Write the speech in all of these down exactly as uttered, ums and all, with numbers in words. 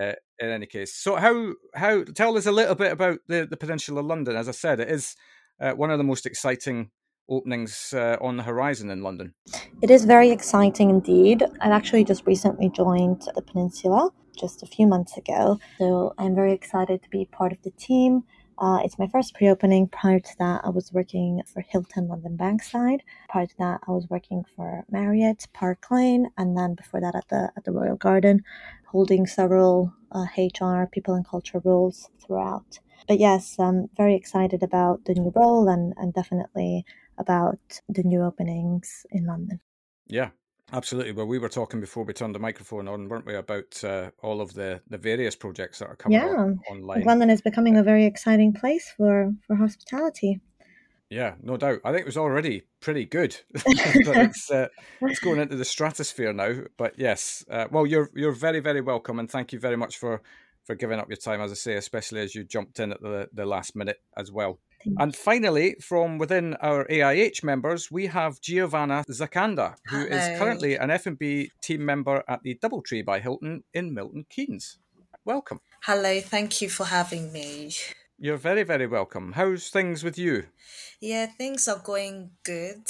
uh, in any case. So how, how tell us a little bit about the, the Peninsula London. As I said, it is uh, one of the most exciting openings uh, on the horizon in London. It is very exciting indeed. I've actually just recently joined the Peninsula just a few months ago, so I'm very excited to be part of the team. Uh, it's my first pre-opening. Prior to that, I was working for Hilton London Bankside. Prior to that, I was working for Marriott, Park Lane, and then before that at the at the Royal Garden, holding several uh, H R, people and culture roles throughout. But yes, I'm very excited about the new role and, and definitely about the new openings in London. Yeah. Absolutely. Well, we were talking before we turned the microphone on, weren't we, about uh, all of the, the various projects that are coming yeah. on, online. London is becoming a very exciting place for, for hospitality. Yeah, no doubt. I think it was already pretty good, but it's, uh, it's going into the stratosphere now. But yes, uh, well, you're you're very, very welcome, and thank you very much for, for giving up your time, as I say, especially as you jumped in at the, the last minute as well. And finally, from within our A I H members, we have Giovanna Zakanda, who Hello. Is currently an F and B team member at the Doubletree by Hilton in Milton Keynes. Welcome. Hello, thank you for having me. You're very, very welcome. How's things with you? Yeah, things are going good.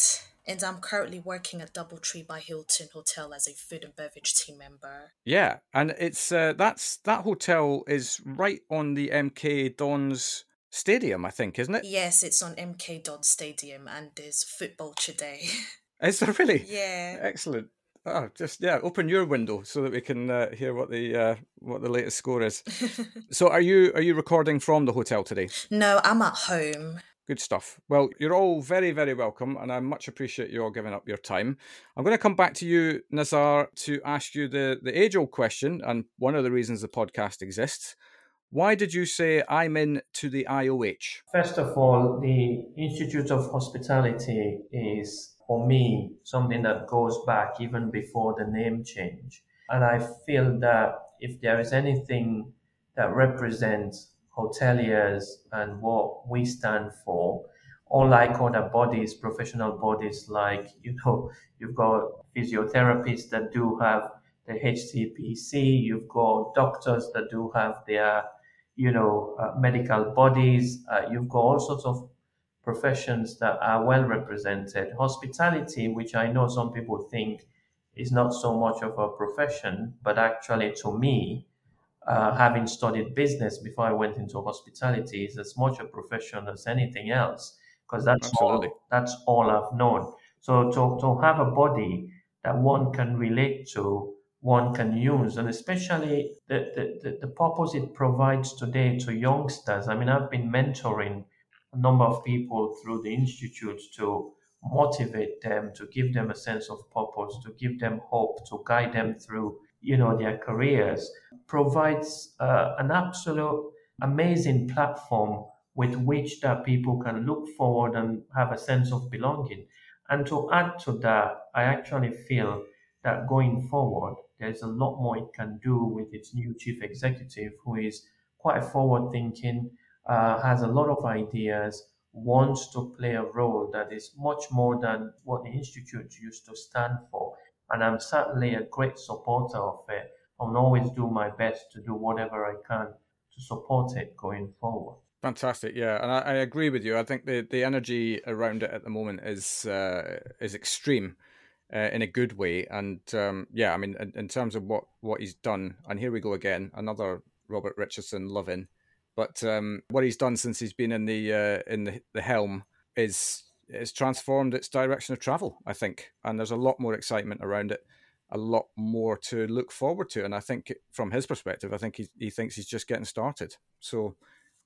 And I'm currently working at Doubletree by Hilton Hotel as a food and beverage team member. Yeah, and it's uh, that's that hotel is right on the M K Dons Stadium, I think, isn't it? Yes, it's on M K Dons Stadium, and there's football today. Is there really? Yeah. Excellent. Oh, just yeah, open your window so that we can uh, hear what the uh, what the latest score is. So, are you are you recording from the hotel today? No, I'm at home. Good stuff. Well, you're all very, very welcome, and I much appreciate you all giving up your time. I'm going to come back to you, Nassar, to ask you the the age-old question, and one of the reasons the podcast exists. Why did you say I'm in to the I O H? First of all, the Institute of Hospitality is, for me, something that goes back even before the name change. And I feel that if there is anything that represents hoteliers and what we stand for, unlike other bodies, professional bodies like, you know, you've got physiotherapists that do have the H C P C, you've got doctors that do have their, you know, uh, medical bodies, uh, you've got all sorts of professions that are well represented. Hospitality, which I know some people think is not so much of a profession, but actually to me, uh, having studied business before I went into hospitality, is as much a profession as anything else, because that's Absolutely. all that's all I've known. So to, to have a body that one can relate to, one can use, and especially the, the, the purpose it provides today to youngsters. I mean, I've been mentoring a number of people through the Institute to motivate them, to give them a sense of purpose, to give them hope, to guide them through, you know, their careers, provides uh, an absolute amazing platform with which that people can look forward and have a sense of belonging. And to add to that, I actually feel that going forward, there's a lot more it can do with its new chief executive, who is quite forward-thinking, uh, has a lot of ideas, wants to play a role that is much more than what the Institute used to stand for. And I'm certainly a great supporter of it. I'll always do my best to do whatever I can to support it going forward. Fantastic, yeah, and I, I agree with you. I think the, the energy around it at the moment is uh, is extreme uh, in a good way. And um, yeah, I mean, in, in terms of what, what he's done, and here we go again, another Robert Richardson loving. But um, what he's done since he's been in the uh, in the, the helm is is transformed its direction of travel, I think. And there's a lot more excitement around it, a lot more to look forward to. And I think from his perspective, I think he, he thinks he's just getting started. So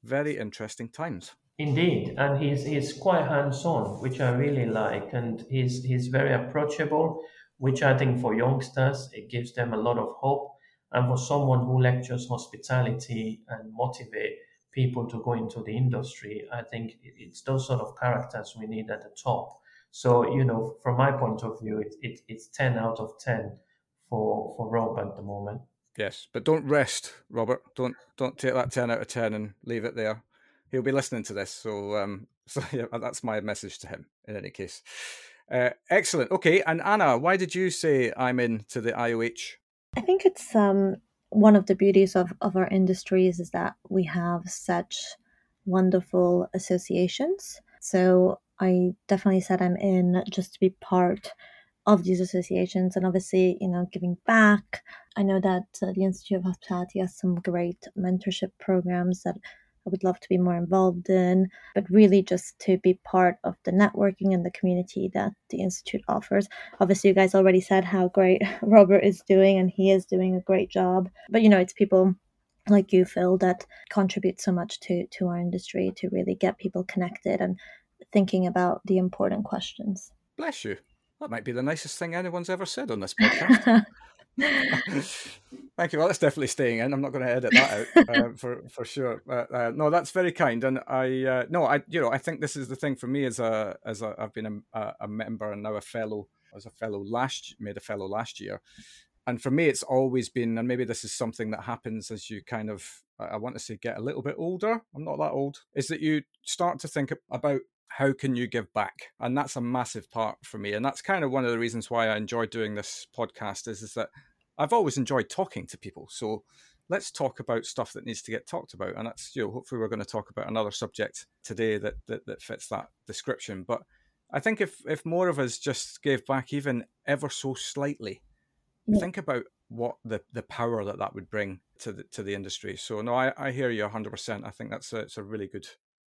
very interesting times. Indeed. And he's he's quite hands-on, which I really like. And he's he's very approachable, which I think for youngsters, it gives them a lot of hope. And for someone who lectures hospitality and motivate people to go into the industry, I think it's those sort of characters we need at the top. So, you know, from my point of view, it, it, it's ten out of ten for for Rob at the moment. Yes, but don't rest, Robert. Don't don't take that ten out of ten and leave it there. He'll be listening to this. So, um, so yeah, that's my message to him in any case. Uh, excellent. Okay, and Anna, why did you say I'm in to the I O H? I think it's um, one of the beauties of, of our industries is that we have such wonderful associations. So I definitely said I'm in just to be part of these associations and obviously, you know, giving back. I know that uh, the Institute of Hospitality has some great mentorship programs that I would love to be more involved in, but really just to be part of the networking and the community that the Institute offers. Obviously, you guys already said how great Robert is doing, and he is doing a great job. But, you know, it's people like you, Phil, that contribute so much to, to our industry to really get people connected and thinking about the important questions. Bless you. That might be the nicest thing anyone's ever said on this podcast. Thank you. Well, that's definitely staying in. I'm not going to edit that out uh, for for sure. Uh, uh, no, that's very kind. And I uh, no, I you know I think this is the thing for me as a as a, I've been a, a member and now a fellow. I was a fellow last made a fellow last year, and for me it's always been. And maybe this is something that happens as you kind of I want to say get a little bit older. I'm not that old. Is that you start to think about how can you give back? And that's a massive part for me. And that's kind of one of the reasons why I enjoy doing this podcast is, is that I've always enjoyed talking to people. So let's talk about stuff that needs to get talked about. And that's, you know, hopefully we're going to talk about another subject today that that, that fits that description. But I think if, if more of us just gave back even ever so slightly, yeah. Think about what the, the power that that would bring to the, to the industry. So no, I, I hear you one hundred percent. I think that's a, it's a really good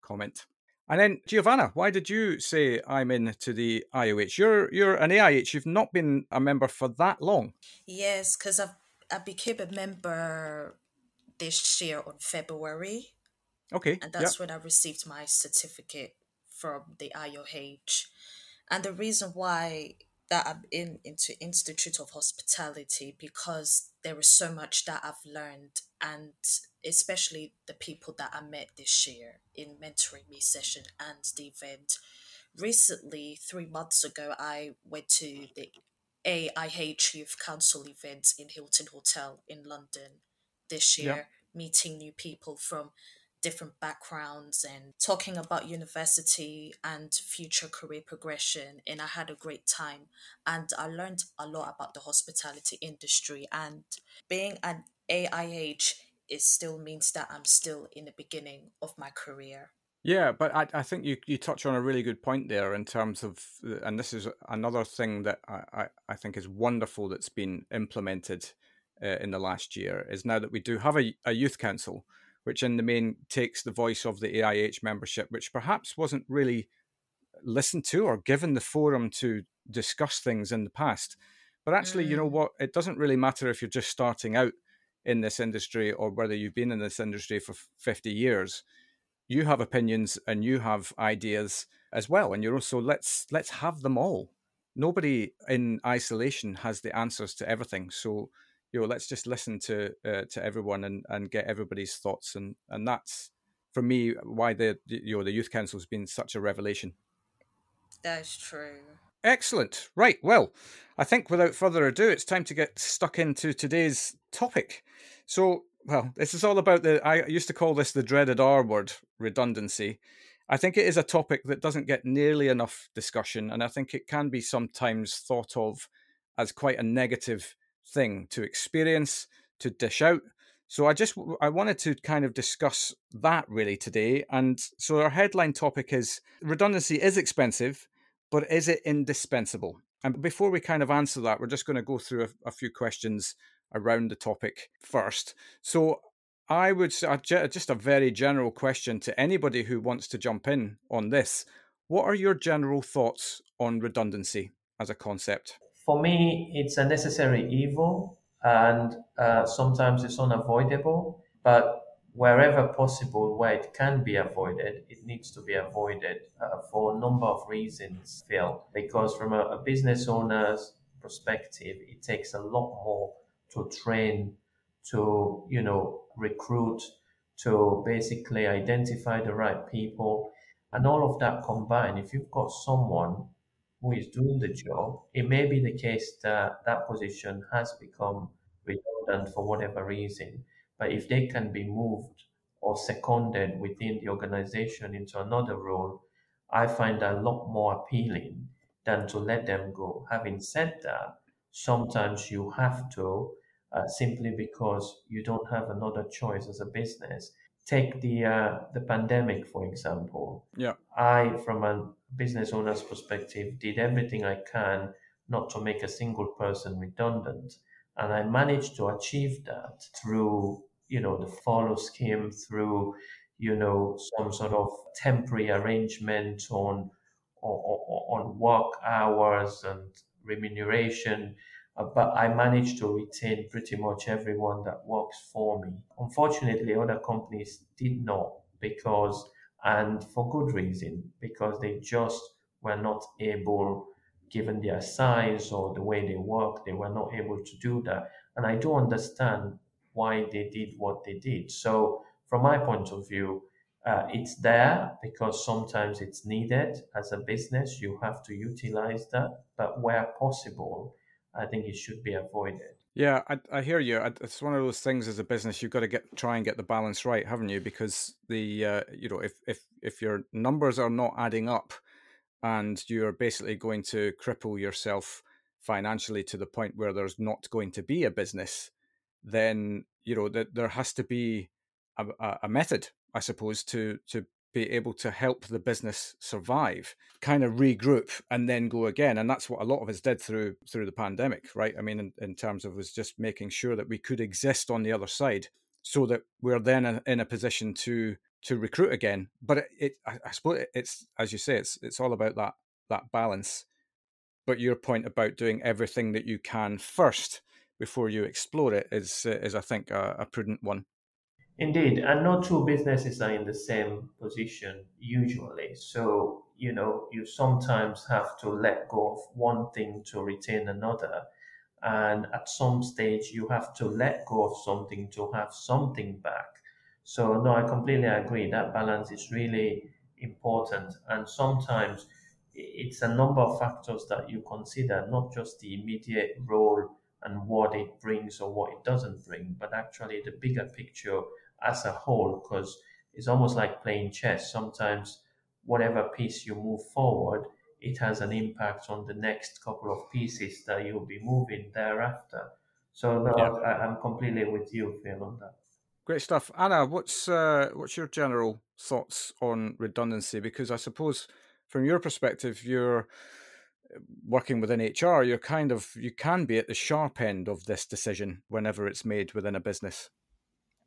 comment. And then, Giovanna, why did you say I'm in to the I O H? You're you're an A I H. You've not been a member for that long. Yes, because I I became a member this year on February. Okay. And that's yeah. when I received my certificate from the I O H. And the reason why that I'm in into Institute of Hospitality, because there is so much that I've learned, and especially the people that I met this year in mentoring me session and the event. Recently, three months ago, I went to the A I H Youth Council event in Hilton Hotel in London this year, yeah. meeting new people from different backgrounds and talking about university and future career progression. And I had a great time, and I learned a lot about the hospitality industry. And being an A I H, it still means that I'm still in the beginning of my career. Yeah, but I, I think you, you touch on a really good point there in terms of, and this is another thing that I, I, I think is wonderful that's been implemented uh, in the last year, is now that we do have a, a youth council, which in the main takes the voice of the A I H membership, which perhaps wasn't really listened to or given the forum to discuss things in the past. But actually, mm. you know what, it doesn't really matter if you're just starting out in this industry or whether you've been in this industry for fifty years. You have opinions and you have ideas as well. And you're also, let's let's have them all. Nobody in isolation has the answers to everything. So, you know, let's just listen to uh, to everyone and, and get everybody's thoughts. And, and that's, for me, why the you know the Youth Council has been such a revelation. That's true. Excellent. Right. Well, I think without further ado, it's time to get stuck into today's topic. So, well, this is all about the, I used to call this the dreaded R word, redundancy. I think it is a topic that doesn't get nearly enough discussion, and I think it can be sometimes thought of as quite a negative thing to experience, to dish out. So I just, I wanted to kind of discuss that really today. And so our headline topic is redundancy is expensive, but is it indispensable? And before we kind of answer that, we're just going to go through a, a few questions around the topic first. So I would say, just a very general question to anybody who wants to jump in on this. What are your general thoughts on redundancy as a concept? For me, it's a necessary evil, and uh, sometimes it's unavoidable, but wherever possible, where it can be avoided, it needs to be avoided uh, for a number of reasons, Phil, because from a, a business owner's perspective, it takes a lot more to train, to, you know, recruit, to basically identify the right people, and all of that combined. If you've got someone who is doing the job, it may be the case that that position has become redundant for whatever reason, but if they can be moved or seconded within the organization into another role, I find that a lot more appealing than to let them go. Having said that, sometimes you have to, Uh, simply because you don't have another choice as a business. Take the uh, the pandemic, for example. Yeah. I, from a business owner's perspective, did everything I can not to make a single person redundant. And I managed to achieve that through, you know, the FURLOUGH scheme, through, you know, some sort of temporary arrangement on on, on work hours and remuneration. But I managed to retain pretty much everyone that works for me. Unfortunately, other companies did not, because, and for good reason, because they just were not able, given their size or the way they work, they were not able to do that. And I do understand why they did what they did. So from my point of view, uh, it's there because sometimes it's needed as a business. You have to utilize that, but where possible, I think it should be avoided. Yeah, I, I hear you. It's one of those things as a business, you've got to get try and get the balance right, haven't you? Because the uh, you know, if if if your numbers are not adding up, and you're basically going to cripple yourself financially to the point where there's not going to be a business, then you know that there has to be a, a method, I suppose, to to. be able to help the business survive, kind of regroup and then go again. And that's what a lot of us did through through the pandemic, right? I mean, in, in terms of was just making sure that we could exist on the other side so that we're then in a position to to recruit again. But it, it I suppose it's, as you say, it's it's all about that that balance. But your point about doing everything that you can first before you explore it is, is I think, a, a prudent one. Indeed, and not two businesses are in the same position usually. So, you know, you sometimes have to let go of one thing to retain another. And at some stage, you have to let go of something to have something back. So, no, I completely agree. That balance is really important. And sometimes it's a number of factors that you consider, not just the immediate role and what it brings or what it doesn't bring, but actually the bigger picture as a whole, because it's almost like playing chess. Sometimes whatever piece you move forward, it has an impact on the next couple of pieces that you'll be moving thereafter. So no, yeah. I, I'm completely with you, Phil, on that. Great stuff. Anna, what's uh, what's your general thoughts on redundancy? Because I suppose from your perspective, you're working within H R, you're kind of, you can be at the sharp end of this decision whenever it's made within a business.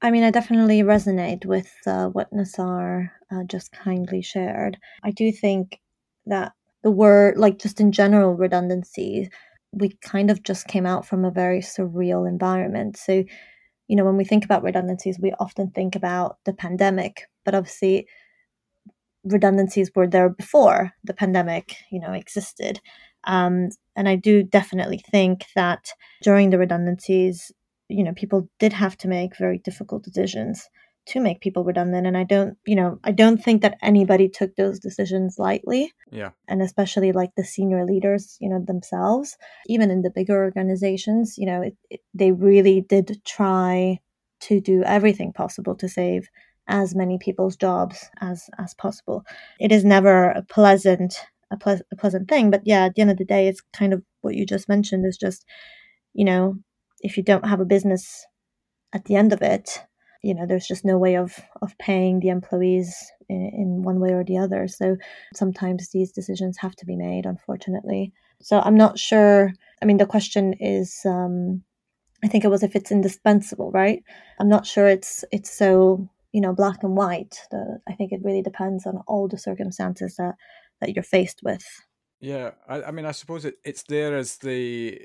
I mean, I definitely resonate with uh, what Nassar uh, just kindly shared. I do think that the word, like just in general, redundancy, we kind of just came out from a very surreal environment. So, you know, when we think about redundancies, we often think about the pandemic, but obviously redundancies were there before the pandemic, you know, existed. Um, and I do definitely think that during the redundancies, you know, people did have to make very difficult decisions to make people redundant. And I don't, you know, I don't think that anybody took those decisions lightly. Yeah. And especially like the senior leaders, you know, themselves, even in the bigger organizations, you know, it, it, they really did try to do everything possible to save as many people's jobs as, as possible. It is never a pleasant, a, ple- a pleasant thing, but yeah, at the end of the day, it's kind of what you just mentioned is just, you know, if you don't have a business at the end of it, you know, there's just no way of, of paying the employees in, in one way or the other. So sometimes these decisions have to be made, unfortunately. So I'm not sure. I mean, the question is, um, I think it was if it's indispensable, right? I'm not sure it's it's so, you know, black and white. The, I think it really depends on all the circumstances that, that you're faced with. Yeah, I, I mean, I suppose it, it's there as the,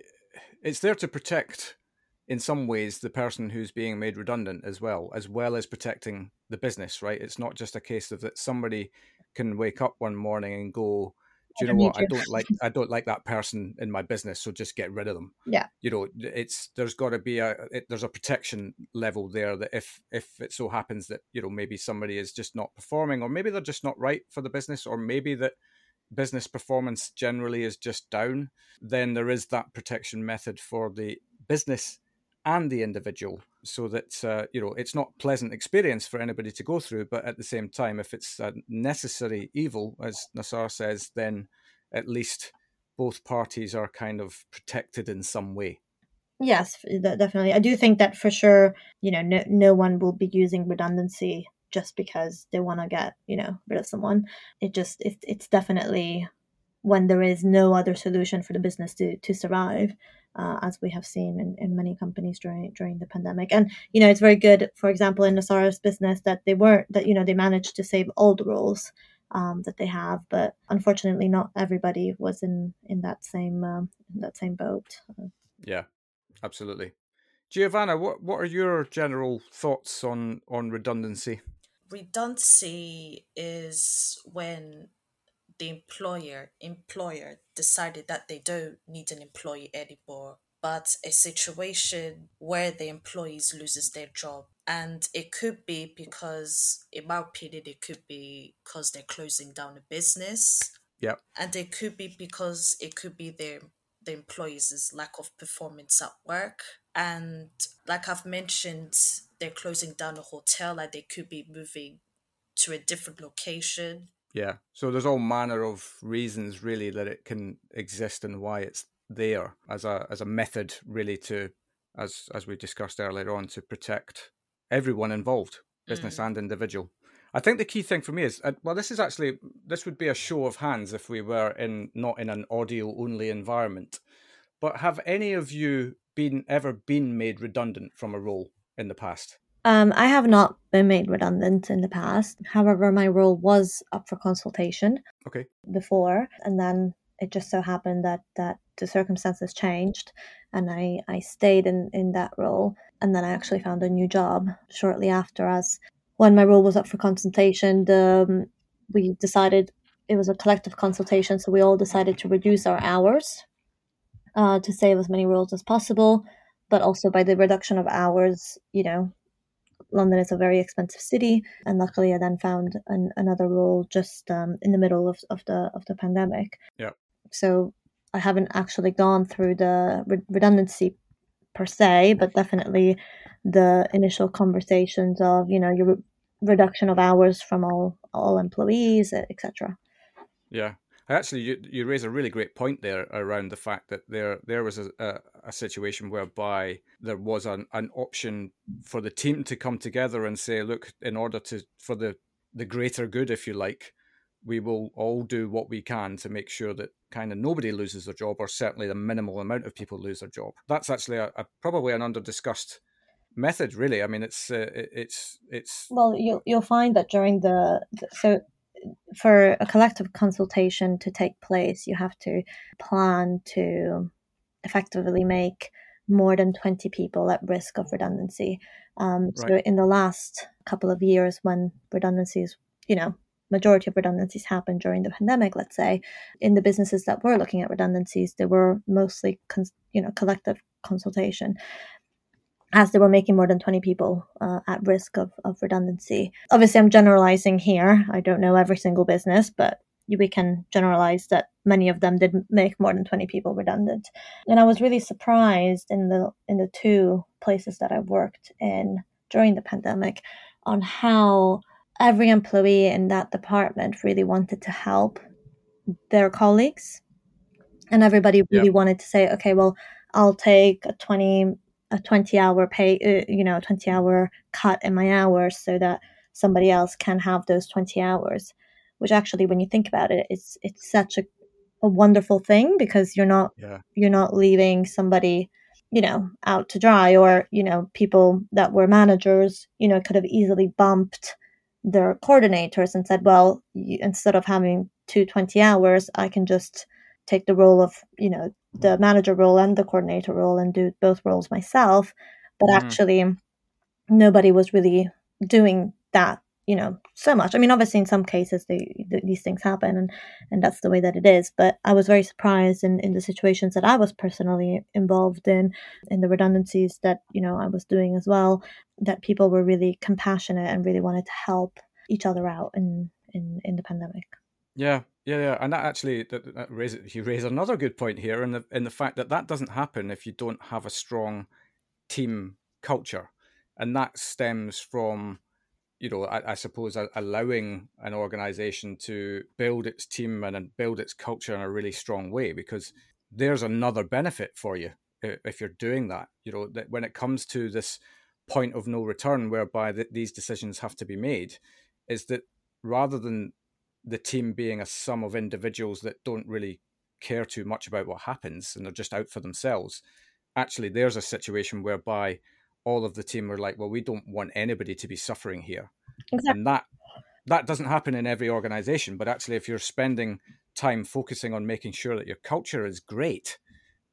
it's there to protect, in some ways, the person who's being made redundant as well, as well as protecting the business, right? It's not just a case of that somebody can wake up one morning and go, do you know what? I don't like, I don't like that person in my business, so just get rid of them. Yeah. You know, it's, there's got to be a, it, there's a protection level there that if, if it so happens that, you know, maybe somebody is just not performing, or maybe they're just not right for the business, or maybe that business performance generally is just down, then there is that protection method for the business and the individual, so that uh, you know, it's not pleasant experience for anybody to go through, but at the same time, if it's a necessary evil, as Nassar says, then at least both parties are kind of protected in some way. Yes, definitely. I do think that for sure, you know, no, no one will be using redundancy just because they want to get, you know, rid of someone. It just, it, it's definitely when there is no other solution for the business to, to survive. Uh, as we have seen in, in many companies during during the pandemic. And, you know, it's very good, for example, in Nassar's business that they weren't, that, you know, they managed to save all the roles um, that they have. But unfortunately, not everybody was in, in that same um, in that same boat. Yeah, absolutely. Giovanna, what, what are your general thoughts on, on redundancy? Redundancy is when the employer employer decided that they don't need an employee anymore, but a situation where the employees loses their job. And it could be because, in my opinion, it could be because they're closing down a business. Yeah. And it could be because it could be their the employees' lack of performance at work. And like I've mentioned, they're closing down a hotel and they could be moving to a different location. Yeah. So there's all manner of reasons really that it can exist and why it's there as a as a method really to, as as we discussed earlier on, to protect everyone involved, business mm. and individual. I think the key thing for me is, well, this is actually, this would be a show of hands if we were in not in an audio only environment. But have any of you been ever been made redundant from a role in the past? Um, I have not been made redundant in the past. However, my role was up for consultation okay. before, and then it just so happened that, that the circumstances changed, and I, I stayed in, in that role, and then I actually found a new job shortly after. As when my role was up for consultation, the, um, we decided it was a collective consultation, so we all decided to reduce our hours uh, to save as many roles as possible, but also by the reduction of hours, you know, London is a very expensive city, and luckily I then found an, another role just um, in the middle of, of the of the pandemic. Yeah. So I haven't actually gone through the re- redundancy per se, but definitely the initial conversations of, you know, you're reduction of hours from all all employees, et cetera. Yeah, actually, you you raise a really great point there around the fact that there there was a a, a situation whereby there was an, an option for the team to come together and say, look, in order to for the the greater good, if you like, we will all do what we can to make sure that kind of nobody loses their job, or certainly the minimal amount of people lose their job. That's actually a, a probably an under-discussed method, really. I mean, it's uh, it's it's. Well, you'll you'll find that during the so for a collective consultation to take place, you have to plan to effectively make more than twenty people at risk of redundancy. Um, so right. In the last couple of years, when redundancies, you know. majority of redundancies happened during the pandemic, let's say, in the businesses that were looking at redundancies, they were mostly, cons- you know, collective consultation, as they were making more than twenty people uh, at risk of, of redundancy. Obviously, I'm generalizing here. I don't know every single business, but we can generalize that many of them did make more than twenty people redundant. And I was really surprised in the in the two places that I worked in during the pandemic on how every employee in that department really wanted to help their colleagues, and everybody really yeah. wanted to say, okay, well, I'll take a twenty, a twenty hour pay, uh, you know, twenty hour cut in my hours so that somebody else can have those twenty hours, which actually, when you think about it, it's, it's such a, a wonderful thing, because you're not, yeah. you're not leaving somebody, you know, out to dry, or, you know, people that were managers, you know, could have easily bumped their coordinators and said, well, you, instead of having two twenty hours, I can just take the role of, you know, the manager role and the coordinator role and do both roles myself. But mm-hmm. actually, nobody was really doing that, you know, so much. I mean, obviously, in some cases, they, they, these things happen, and, and that's the way that it is. But I was very surprised in, in the situations that I was personally involved in, in the redundancies that, you know, I was doing as well, that people were really compassionate and really wanted to help each other out in, in, in the pandemic. Yeah, yeah, yeah. And that actually, that, that raises, you raise another good point here in the, in the fact that that doesn't happen if you don't have a strong team culture. And that stems from... you know, I, I suppose allowing an organization to build its team and build its culture in a really strong way, because there's another benefit for you if you're doing that. You know, that when it comes to this point of no return whereby the, these decisions have to be made, is that rather than the team being a sum of individuals that don't really care too much about what happens and they're just out for themselves, actually there's a situation whereby all of the team were like, well, we don't want anybody to be suffering here. Exactly. And that that doesn't happen in every organization. But actually, if you're spending time focusing on making sure that your culture is great,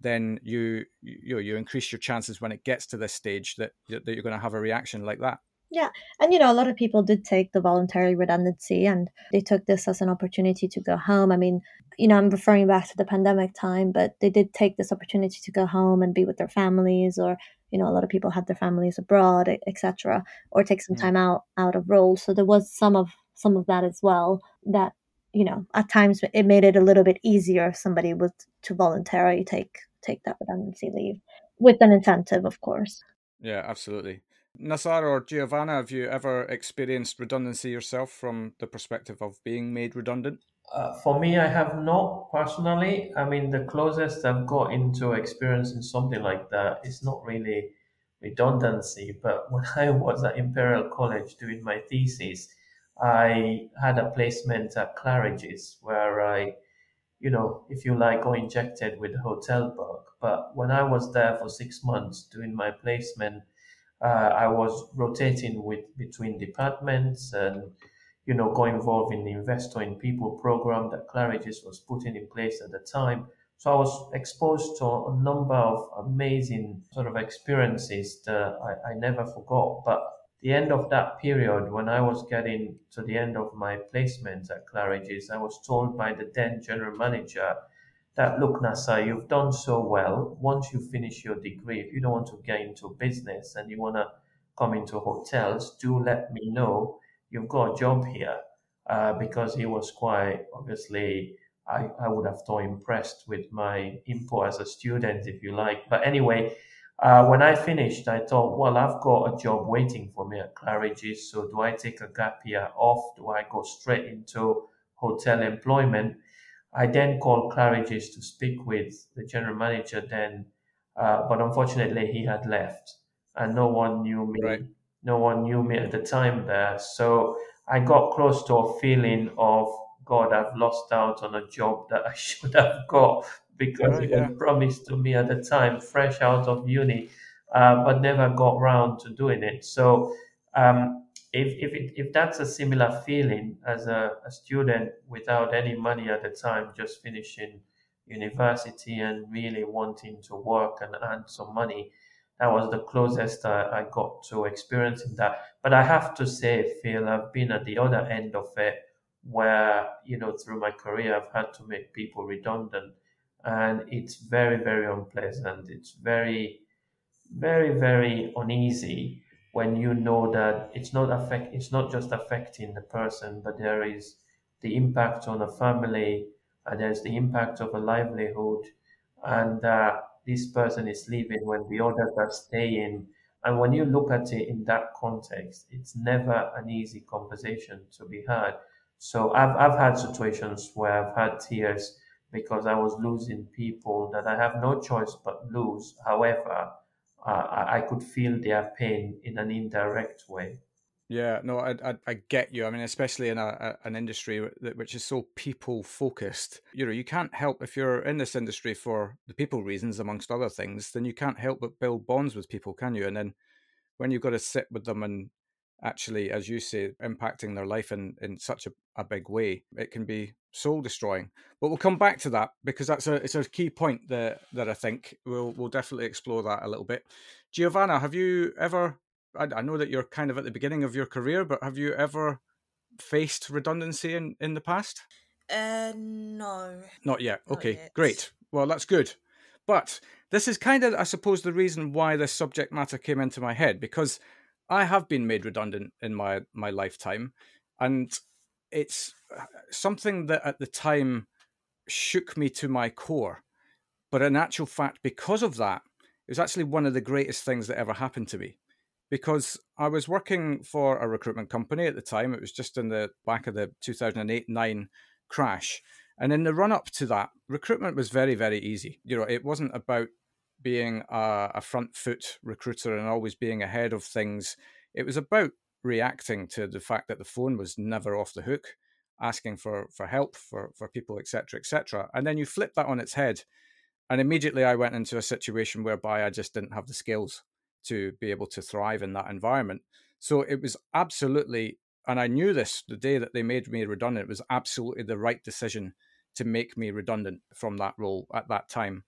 then you you you increase your chances when it gets to this stage that, that you're going to have a reaction like that. Yeah. And, you know, a lot of people did take the voluntary redundancy and they took this as an opportunity to go home. I mean, you know, I'm referring back to the pandemic time, but they did take this opportunity to go home and be with their families, or, you know, a lot of people had their families abroad, et cetera, or take some time out, out of roles. So there was some of some of that as well, that, you know, at times it made it a little bit easier if somebody was to voluntarily take take that redundancy leave with an incentive, of course. Yeah, absolutely. Nassar or Giovanna, have you ever experienced redundancy yourself from the perspective of being made redundant? Uh, for me, I have not personally. I mean, the closest I've got into experiencing something like that is not really redundancy, but when I was at Imperial College doing my thesis, I had a placement at Claridge's where I, you know, if you like, got injected with the hotel bug. But when I was there for six months doing my placement, uh, I was rotating with between departments and, you know, got involved in the Investor in People program that Claridge's was putting in place at the time. So I was exposed to a number of amazing sort of experiences that I, I never forgot. But the end of that period, when I was getting to the end of my placement at Claridge's, I was told by the then general manager that, look, Nassar, you've done so well. Once you finish your degree, if you don't want to get into business and you want to come into hotels, do let me know. You've got a job here, uh, because he was quite, obviously, I, I would have thought impressed with my input as a student, if you like. But anyway, Uh, when I finished, I thought, well, I've got a job waiting for me at Claridge's. So do I take a gap year off? Do I go straight into hotel employment? I then called Claridge's to speak with the general manager then, uh, but unfortunately he had left and no one knew me. Right. No one knew me at the time there. So I got close to a feeling of, God, I've lost out on a job that I should have got because oh, it yeah. was promised to me at the time, fresh out of uni, uh, but never got round to doing it. So um, if if it, if that's a similar feeling as a, a student without any money at the time, just finishing university and really wanting to work and earn some money, that was the closest I, I got to experiencing that. But I have to say, Phil, I've been at the other end of it, where, you know, through my career, I've had to make people redundant. And it's very, very unpleasant. It's very, very, very uneasy when you know that it's not affect. It's not just affecting the person, but there is the impact on a family, and there's the impact of a livelihood. And uh, this person is leaving when the others are staying. And when you look at it in that context, it's never an easy conversation to be had. So I've I've had situations where I've had tears because I was losing people that I have no choice but lose. However, uh, I could feel their pain in an indirect way. Yeah, no, I I, I get you. I mean, especially in a, a, an industry that which is so people focused. You know, you can't help, if you're in this industry for the people reasons, amongst other things, then you can't help but build bonds with people, can you? And then when you've got to sit with them and actually, as you say, impacting their life in, in such a, a big way, it can be soul destroying. But we'll come back to that because that's a it's a key point that that I think we'll we'll definitely explore that a little bit. Giovanna, have you ever? I, I know that you're kind of at the beginning of your career, but have you ever faced redundancy in, in the past? Uh, no. Not yet. Not okay, yet. Great. Well, that's good. But this is kind of, I suppose, the reason why this subject matter came into my head, because I have been made redundant in my, my lifetime, and it's something that at the time shook me to my core. But in actual fact, because of that, it was actually one of the greatest things that ever happened to me, because I was working for a recruitment company at the time. It was just in the back of the two thousand eight nine crash. And in the run-up to that, recruitment was very, very easy. You know, it wasn't about being a, a front foot recruiter and always being ahead of things. It was about reacting to the fact that the phone was never off the hook, asking for, for help for, for people, et cetera, et cetera. And then you flip that on its head. And immediately I went into a situation whereby I just didn't have the skills to be able to thrive in that environment. So it was absolutely, and I knew this the day that they made me redundant, it was absolutely the right decision to make me redundant from that role at that time.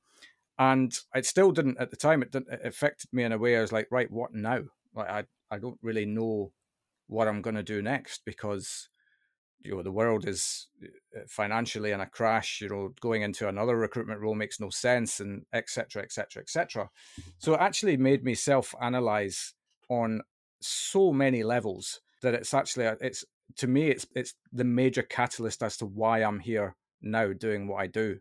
And it still didn't at the time. It didn't, it affected me in a way. I was like, right, what now? Like, I, I don't really know what I'm going to do next, because, you know, the world is financially in a crash. You know, going into another recruitment role makes no sense, and et cetera, et cetera, et cetera. So it actually made me self-analyze on so many levels that it's actually, it's to me, it's it's the major catalyst as to why I'm here now doing what I do.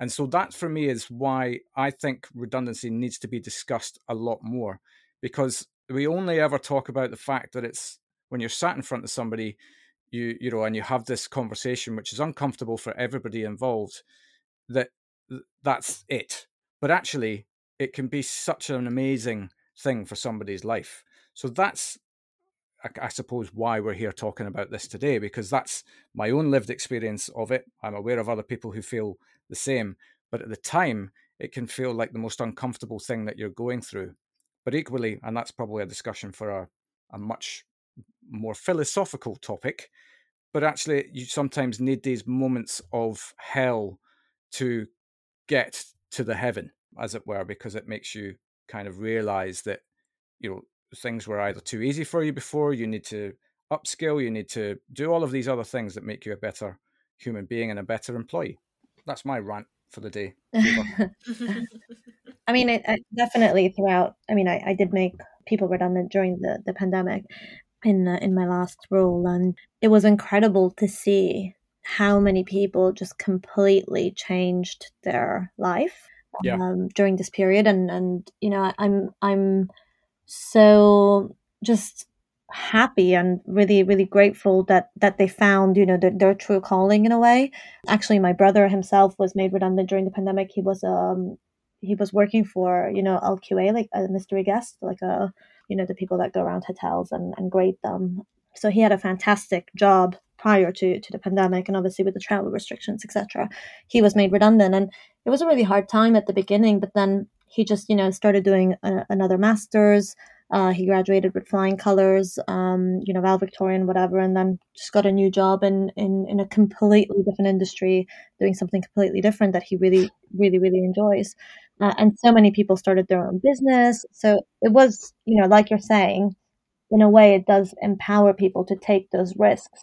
And so that for me is why I think redundancy needs to be discussed a lot more, because we only ever talk about the fact that it's when you're sat in front of somebody, you you know, and you have this conversation, which is uncomfortable for everybody involved, that that's it. But actually, it can be such an amazing thing for somebody's life. So that's, I suppose, why we're here talking about this today, because that's my own lived experience of it. I'm aware of other people who feel the same, but at the time, it can feel like the most uncomfortable thing that you're going through. But equally, and that's probably a discussion for a, a much more philosophical topic, but actually, you sometimes need these moments of hell to get to the heaven, as it were, because it makes you kind of realize that, you know, things were either too easy for you before, you need to upskill, you need to do all of these other things that make you a better human being and a better employee. That's my rant for the day. I mean, it, it definitely throughout, I mean, I, I did make people redundant during the, the pandemic in, uh, in my last role. And it was incredible to see how many people just completely changed their life. yeah. um, during this period. And, and, you know, I'm, I'm so just happy and really, really grateful that, that they found, you know, the, their true calling in a way. Actually, my brother himself was made redundant during the pandemic. He was, um, he was working for, you know, L Q A, like a mystery guest, like a, you know, the people that go around hotels and, and grade them. So he had a fantastic job prior to, to the pandemic. And obviously with the travel restrictions, et cetera, he was made redundant. And it was a really hard time at the beginning, but then he just, you know, started doing a, another master's. Uh, he graduated with flying colors, um, you know, valedictorian, whatever, and then just got a new job in, in, in a completely different industry, doing something completely different that he really, really, really enjoys. Uh, and so many people started their own business. So it was, you know, like you're saying, in a way, it does empower people to take those risks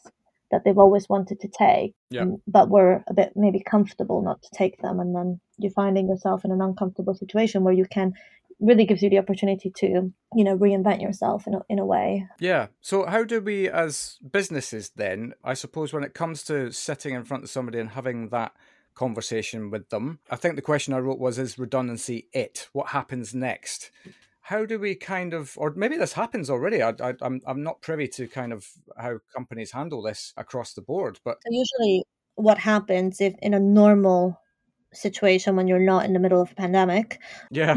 that they've always wanted to take, yeah. but were a bit maybe comfortable not to take them. And then you're finding yourself in an uncomfortable situation where you can really gives you the opportunity to, you know, reinvent yourself in a, in a way. Yeah. So how do we as businesses then, I suppose, when it comes to sitting in front of somebody and having that conversation with them, I think the question I wrote was, is redundancy it? What happens next? How do we kind of, or maybe this happens already. I, I, I'm I'm not privy to kind of how companies handle this across the board. But so usually what happens if in a normal situation when you're not in the middle of a pandemic, yeah,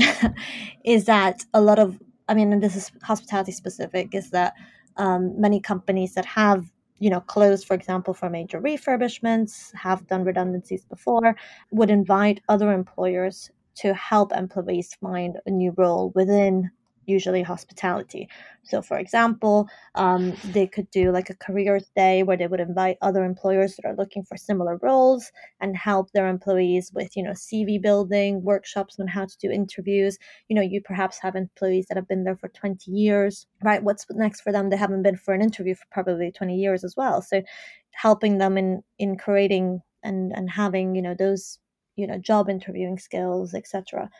is that a lot of, I mean, and this is hospitality specific, is that um, many companies that have, you know, closed, for example, for major refurbishments, have done redundancies before, would invite other employers to help employees find a new role within usually hospitality. So for example, um, they could do like a careers day where they would invite other employers that are looking for similar roles and help their employees with, you know, C V building, workshops on how to do interviews. You know, you perhaps have employees that have been there for twenty years, right? What's next for them? They haven't been for an interview for probably twenty years as well. So helping them in, in creating and, and having, you know, those, you know, job interviewing skills, et cetera.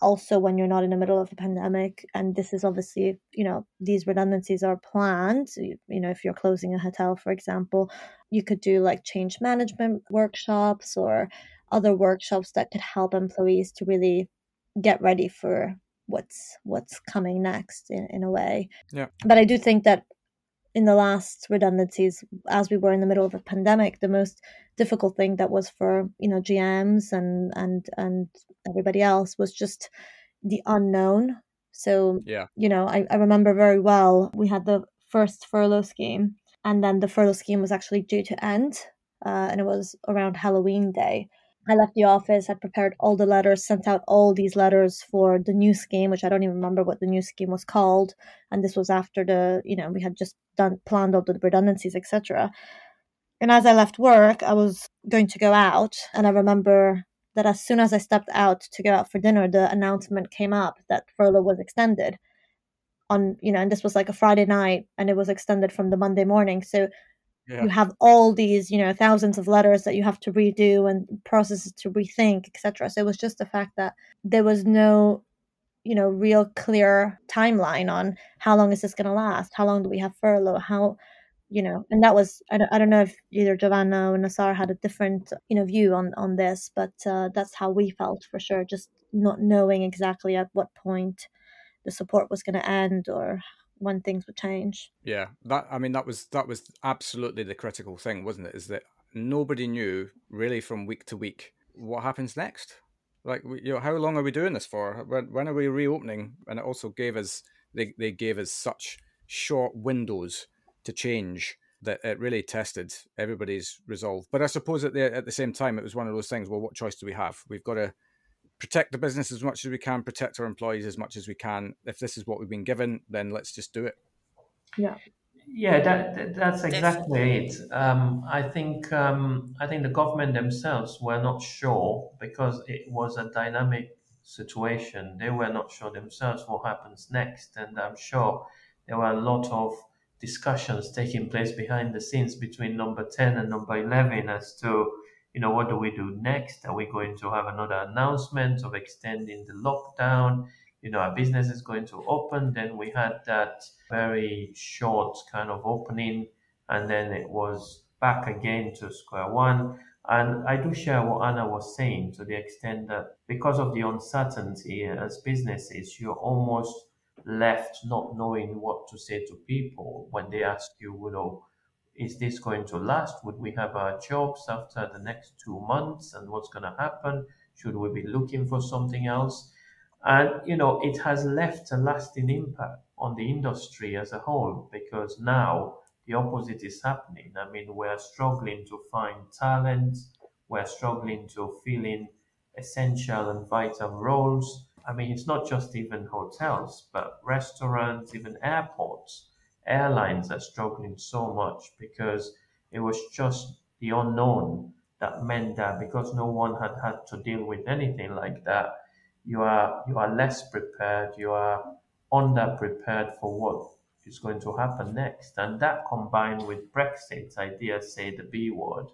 Also, when you're not in the middle of a pandemic, and this is obviously, you know, these redundancies are planned. You, you know, if you're closing a hotel, for example, you could do like change management workshops or other workshops that could help employees to really get ready for what's what's coming next in, in a way. Yeah. But I do think that in the last redundancies, as we were in the middle of a pandemic, the most difficult thing that was for, you know, G Ms and and and everybody else was just the unknown. So, yeah. you know, I, I remember very well, we had the first furlough scheme, and then the furlough scheme was actually due to end, uh, and it was around Halloween day. I left the office, I prepared all the letters, sent out all these letters for the new scheme, which I don't even remember what the new scheme was called. And this was after the, you know, we had just done planned all the redundancies, et cetera. And as I left work, I was going to go out. And I remember that as soon as I stepped out to go out for dinner, the announcement came up that furlough was extended on, you know, and this was like a Friday night, and it was extended from the Monday morning. So yeah. You have all these, you know, thousands of letters that you have to redo and processes to rethink, et cetera. So it was just the fact that there was no, you know, real clear timeline on how long is this going to last? How long do we have furlough? How, you know, and that was, I don't, I don't know if either Giovanna or Nassar had a different, you know, view on, on this, but uh, that's how we felt for sure. Just not knowing exactly at what point the support was going to end or when things would change. Yeah, that I mean, that was that was absolutely the critical thing, wasn't it? Is that nobody knew really from week to week what happens next. Like, you know, how long are we doing this for? When, when are we reopening? And it also gave us they they gave us such short windows to change that it really tested everybody's resolve. But I suppose at the at the same time, it was one of those things. Well, what choice do we have? We've got to protect the business as much as we can, protect our employees as much as we can. If this is what we've been given, then let's just do it. Yeah, yeah, that, that that's exactly it. Um, I think um, I think the government themselves were not sure because it was a dynamic situation. They were not sure themselves what happens next, and I'm sure there were a lot of discussions taking place behind the scenes between number ten and number eleven as to, you know, what do we do next? Are we going to have another announcement of extending the lockdown? You know, our business is going to open. Then we had that very short kind of opening, and then it was back again to square one. And I do share what Anna was saying to the extent that because of the uncertainty as businesses, you're almost left not knowing what to say to people when they ask you, you know, is this going to last? Would we have our jobs after the next two months? And what's going to happen? Should we be looking for something else? And, you know, it has left a lasting impact on the industry as a whole, because now the opposite is happening. I mean, we're struggling to find talent. We're struggling to fill in essential and vital roles. I mean, it's not just even hotels, but restaurants, even airports, airlines are struggling so much because it was just the unknown that meant that because no one had had to deal with anything like that, you are you are less prepared, you are underprepared for what is going to happen next. And that combined with Brexit, I dare say the B word,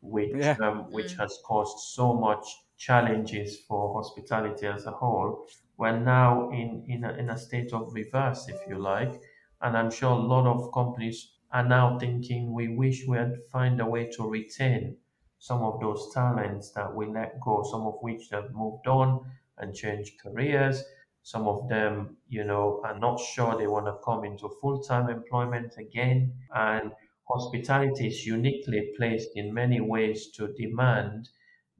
which yeah. um, which has caused so much challenges for hospitality as a whole. We're now in, in, a, in a state of reverse, if you like. And I'm sure a lot of companies are now thinking, we wish we had find a way to retain some of those talents that we let go, some of which have moved on and changed careers. Some of them, you know, are not sure they want to come into full-time employment again. And hospitality is uniquely placed in many ways to demand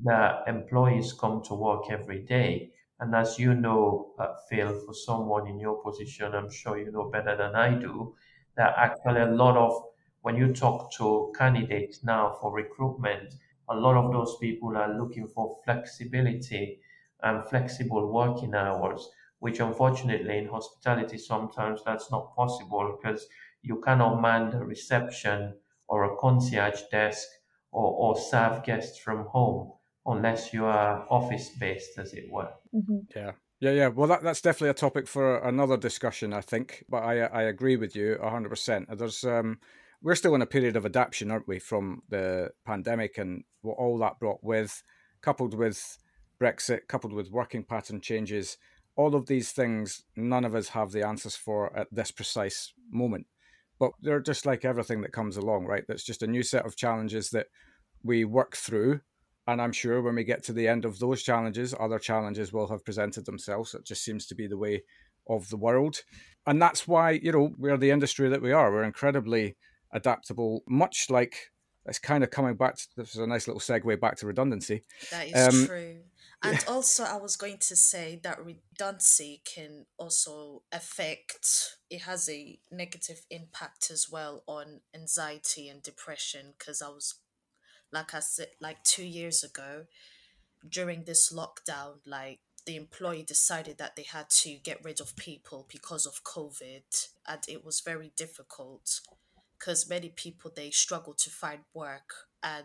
that employees come to work every day. And as you know, uh, Phil, for someone in your position, I'm sure you know better than I do, that actually a lot of, when you talk to candidates now for recruitment, a lot of those people are looking for flexibility and flexible working hours, which unfortunately in hospitality, sometimes that's not possible because you cannot man a reception or a concierge desk or, or serve guests from home unless you are office-based, as it were. Mm-hmm. Yeah, yeah, yeah. Well, that, that's definitely a topic for another discussion, I think. But I, I agree with you one hundred percent. There's, um, we're still in a period of adaptation, aren't we, from the pandemic and what all that brought with, coupled with Brexit, coupled with working pattern changes. All of these things, none of us have the answers for at this precise moment. But they're just like everything that comes along, right? That's just a new set of challenges that we work through. And I'm sure when we get to the end of those challenges, other challenges will have presented themselves. It just seems to be the way of the world. And that's why, you know, we're the industry that we are. We're incredibly adaptable, much like it's kind of coming back to, this is a nice little segue back to redundancy. That is um, true. And also, I was going to say that redundancy can also affect, it has a negative impact as well on anxiety and depression. Because I was, like I said, like two years ago, during this lockdown, like the employee decided that they had to get rid of people because of COVID. And it was very difficult because many people, they struggle to find work and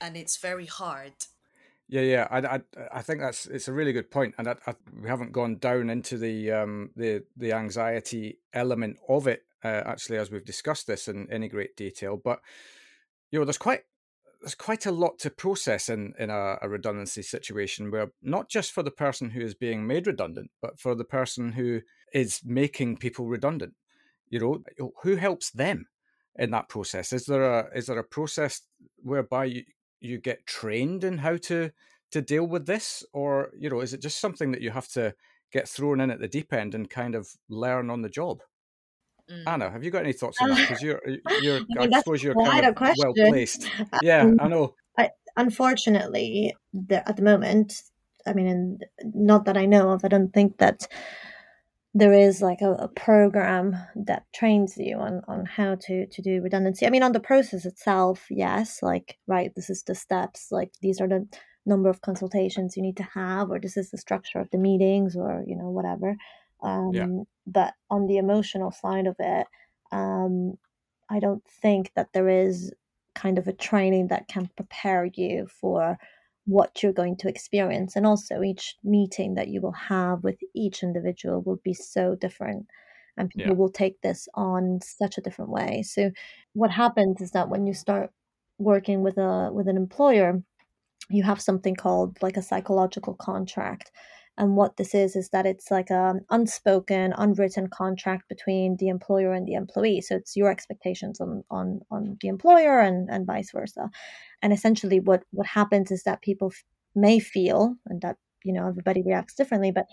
and it's very hard. Yeah, yeah, I, I, I think that's it's a really good point, and I, I, we haven't gone down into the um the the anxiety element of it uh, actually, as we've discussed this in any great detail. But you know, there's quite there's quite a lot to process in in a, a redundancy situation, where not just for the person who is being made redundant, but for the person who is making people redundant. You know, who helps them in that process? Is there a is there a process whereby you you get trained in how to, to deal with this? Or, you know, is it just something that you have to get thrown in at the deep end and kind of learn on the job? Mm. Anna, have you got any thoughts on that? Because you're, you're I, mean, I suppose you're kind of well-placed. Yeah, um, I know. I, unfortunately, the, at the moment, I mean, not that I know of, I don't think that there is like a, a program that trains you on, on how to, to do redundancy. I mean, on the process itself, yes, like, right, this is the steps, like these are the number of consultations you need to have, or this is the structure of the meetings, or, you know, whatever. Um, yeah. But on the emotional side of it, um, I don't think that there is kind of a training that can prepare you for what you're going to experience. And also each meeting that you will have with each individual will be so different, and people yeah. will take this on such a different way. So what happens is that when you start working with a with an employer, you have something called like a psychological contract, And what this is, is that it's like an unspoken, unwritten contract between the employer and the employee. So it's your expectations on on, on the employer and, and vice versa. And essentially what, what happens is that people f- may feel, and that, you know, everybody reacts differently, but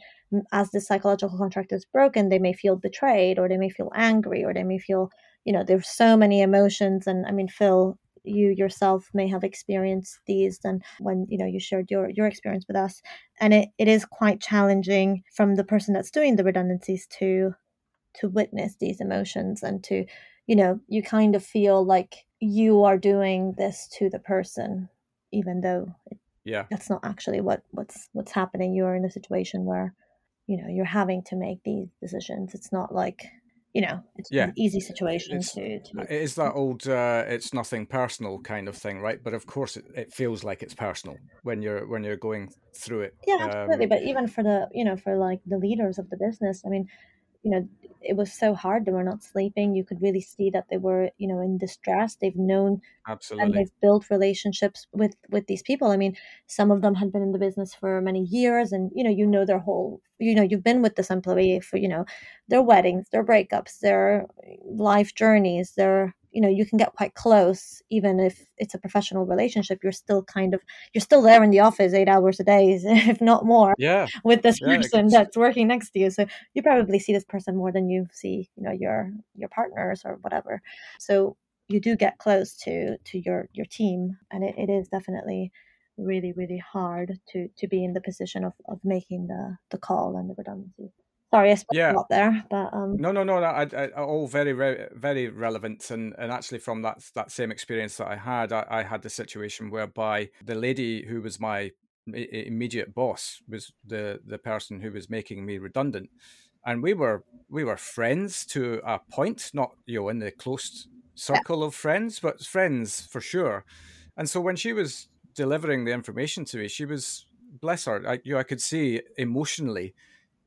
as the psychological contract is broken, they may feel betrayed, or they may feel angry, or they may feel, you know, there's so many emotions. And I mean, Phil, you yourself may have experienced these and when, you know, you shared your, your experience with us. And it, it is quite challenging from the person that's doing the redundancies to, to witness these emotions and to, you know, you kind of feel like you are doing this to the person, even though it, yeah, that's not actually what, what's, what's happening. You are in a situation where, you know, you're having to make these decisions. It's not like, you know, it's yeah. an easy situation it's, to, to... It's that old, uh, it's nothing personal kind of thing, right? But of course, it, it feels like it's personal when you're when you're going through it. Yeah, absolutely. Um, but even for the, you know, for like the leaders of the business, I mean, you know, it was so hard. They were not sleeping. You could really see that they were, you know, in distress. They've known absolutely, and they've built relationships with, with these people. I mean, some of them had been in the business for many years and, you know, you know, their whole, you know, you've been with this employee for, you know, their weddings, their breakups, their life journeys, their, you know, you can get quite close, even if it's a professional relationship, you're still kind of, you're still there in the office eight hours a day, if not more, yeah. with this yeah, person that's working next to you. So you probably see this person more than you see, you know, your, your partners or whatever. So you do get close to, to your, your team. And it, it is definitely really, really hard to, to be in the position of, of making the, the call and the redundancy. Sorry, I spoke yeah. a lot there, but um... no, no, no, no I, I, all very, re- very relevant, and, and actually from that that same experience that I had, I, I had the situation whereby the lady who was my immediate boss was the, the person who was making me redundant, and we were we were friends to a point, not you know in the close circle yeah. of friends, but friends for sure. And so when she was delivering the information to me, she was, bless her, I, you know, I could see emotionally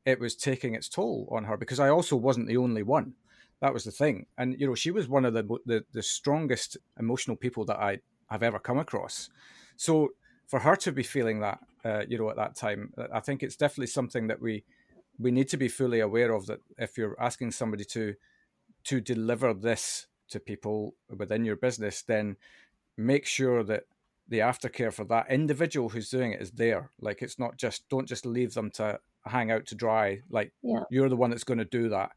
it was taking its toll on her, because I also wasn't the only one. That was the thing. And, you know, she was one of the, the the strongest emotional people that I have ever come across. So for her to be feeling that, uh, you know, at that time, I think it's definitely something that we we need to be fully aware of, that if you're asking somebody to to deliver this to people within your business, then make sure that the aftercare for that individual who's doing it is there. Like, it's not just, don't just leave them to hang out to dry. Like, yeah. you're the one that's going to do that.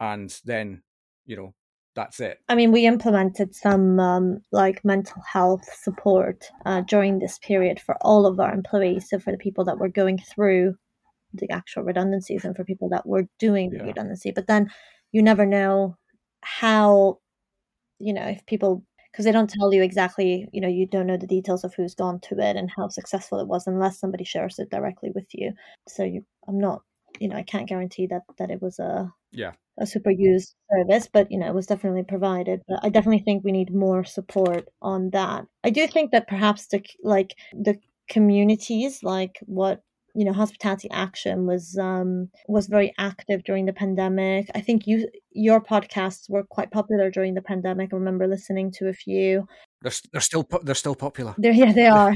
And then, you know, that's it. I mean, we implemented some um, like mental health support uh, during this period for all of our employees. So for the people that were going through the actual redundancies and for people that were doing the yeah. redundancy, but then you never know how, you know, if people, because they don't tell you exactly, you know, you don't know the details of who's gone to it and how successful it was unless somebody shares it directly with you. So you, I'm not, you know, I can't guarantee that, that it was a yeah a super used service, but, you know, it was definitely provided. But I definitely think we need more support on that. I do think that perhaps the, like, the communities, like what, you know, Hospitality Action was um was very active during the pandemic. I think you your podcasts were quite popular during the pandemic. I remember listening to a few. They're, they're still they're still popular. They're, yeah, they are.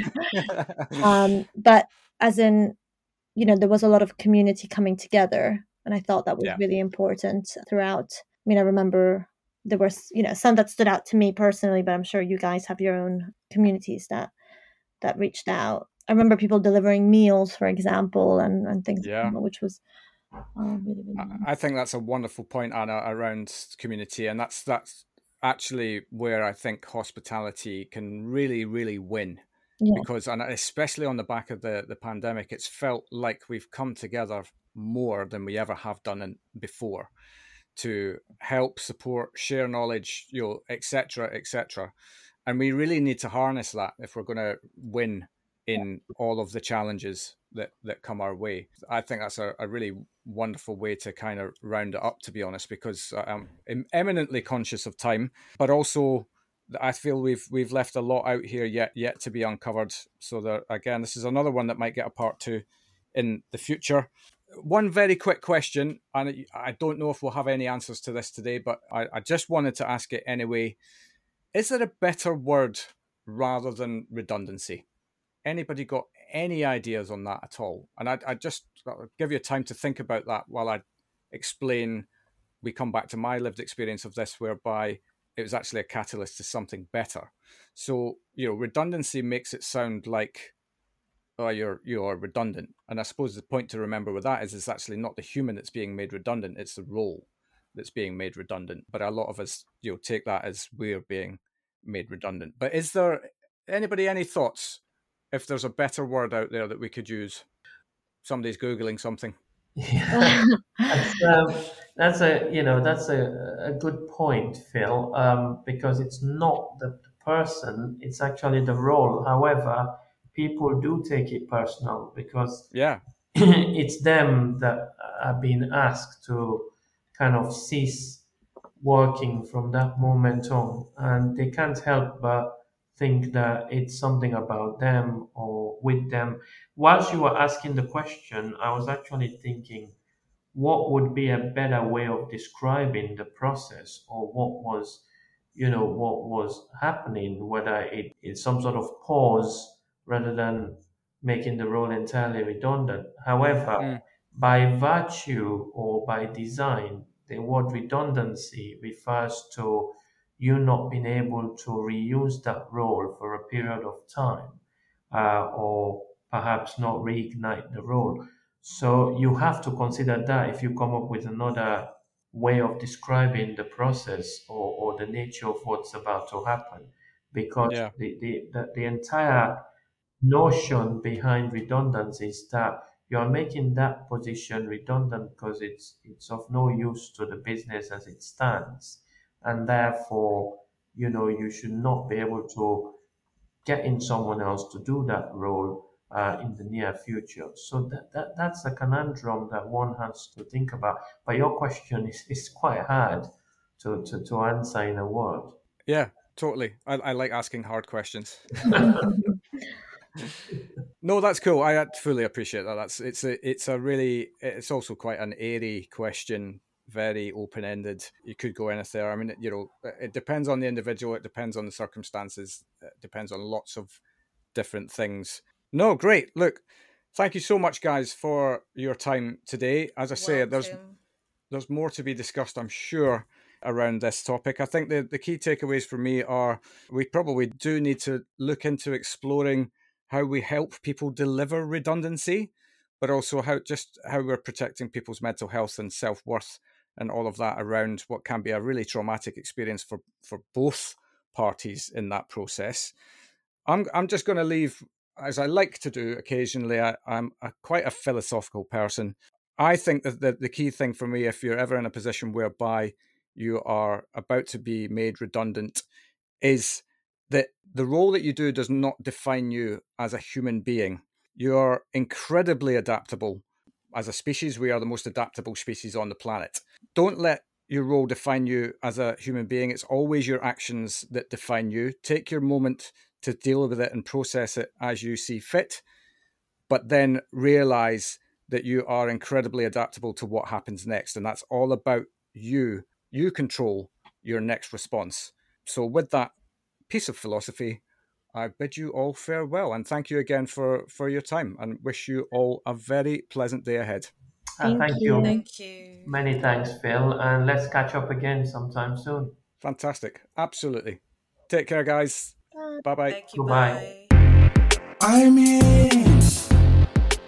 um, but as in, you know, there was a lot of community coming together, and I thought that was yeah. really important throughout. I mean, I remember there were, you know, some that stood out to me personally, but I'm sure you guys have your own communities that that reached out. I remember people delivering meals, for example, and, and things yeah. like that, which was uh, really, really nice. I think that's a wonderful point, Anna, around community. And that's that's actually where I think hospitality can really, really win. Yeah. Because, and especially on the back of the, the pandemic, it's felt like we've come together more than we ever have done in, before to help, support, share knowledge, you know, et cetera, et cetera. And we really need to harness that if we're going to win in all of the challenges that, that come our way. I think that's a, a really wonderful way to kind of round it up, to be honest, because I'm eminently conscious of time, but also I feel we've we've left a lot out here yet yet to be uncovered. So that, again, this is another one that might get a part two in the future. One very quick question, and I don't know if we'll have any answers to this today, but I, I just wanted to ask it anyway. Is there a better word rather than redundancy? anybody got any ideas on that at all? And I, I just I'll give you time to think about that while I explain. We come back to my lived experience of this, whereby it was actually a catalyst to something better. So, you know, redundancy makes it sound like, oh, you're you're redundant. And I suppose the point to remember with that is it's actually not the human that's being made redundant, it's the role that's being made redundant. But a lot of us, you know, take that as we're being made redundant. But is there anybody, any thoughts if there's a better word out there that we could use? Somebody's Googling something. Yeah. that's, um, that's a you know that's a, a good point, Phil, um, because it's not the person, it's actually the role. However, people do take it personal because yeah, it's them that have been asked to kind of cease working from that moment on, and they can't help but think that it's something about them or with them. Whilst you were asking the question, I was actually thinking, what would be a better way of describing the process, or what was, you know, what was happening, whether it is some sort of pause rather than making the role entirely redundant. However, mm. by virtue or by design, the word redundancy refers to you not being able to reuse that role for a period of time, uh, or perhaps not reignite the role. So you have to consider that if you come up with another way of describing the process or, or the nature of what's about to happen, because yeah. the, the, the, the entire notion behind redundancy is that you are making that position redundant because it's it's of no use to the business as it stands. And therefore, you know, you should not be able to get in someone else to do that role uh, in the near future. So that, that that's a conundrum that one has to think about. But your question is, is quite hard to, to, to answer in a word. Yeah, totally. I, I like asking hard questions. No, that's cool. I fully appreciate that. That's it's a it's a really it's also quite an airy question. Very open-ended. You could go anywhere. I mean, you know, it depends on the individual. It depends on the circumstances. It depends on lots of different things. No, great. Look, thank you so much, guys, for your time today. As I say, there's there's more to be discussed, I'm sure, around this topic. I think the, the key takeaways for me are we probably do need to look into exploring how we help people deliver redundancy, but also how just how we're protecting people's mental health and self-worth and all of that around what can be a really traumatic experience for, for both parties in that process. I'm I'm just going to leave, as I like to do occasionally, I, I'm a, quite a philosophical person. I think that the, the key thing for me, if you're ever in a position whereby you are about to be made redundant, is that the role that you do does not define you as a human being. You are incredibly adaptable. As a species, we are the most adaptable species on the planet. Don't let your role define you as a human being. It's always your actions that define you. Take your moment to deal with it and process it as you see fit, but then realize that you are incredibly adaptable to what happens next. And that's all about you. You control your next response. So with that piece of philosophy, I bid you all farewell and thank you again for, for your time and wish you all a very pleasant day ahead. Thank, thank you. you. Thank you. Many thanks, Phil. And let's catch up again sometime soon. Fantastic. Absolutely. Take care, guys. Bye-bye. Thank you, bye. I'm in.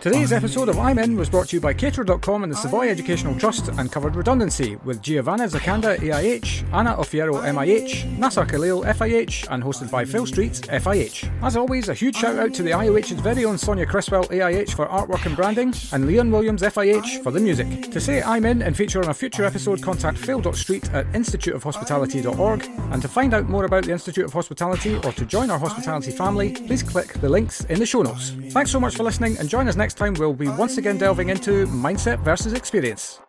Today's episode of I'm In was brought to you by Caterer dot com and the Savoy Educational Trust and covered redundancy with Giovanna Zakanda, A I H, Anna Ofiero, M I H, Nassar Khalil, F I H, and hosted by Phil Street, F I H. As always, a huge shout out to the I O H's very own Sonia Criswell, A I H, for artwork and branding, and Leon Williams, F I H, for the music. To say I'm In and feature on a future episode, contact phil dot street at institute of hospitality dot org, and to find out more about the Institute of Hospitality or to join our hospitality family, please click the links in the show notes. Thanks so much for listening and join us next time. We'll be once again delving into mindset versus experience.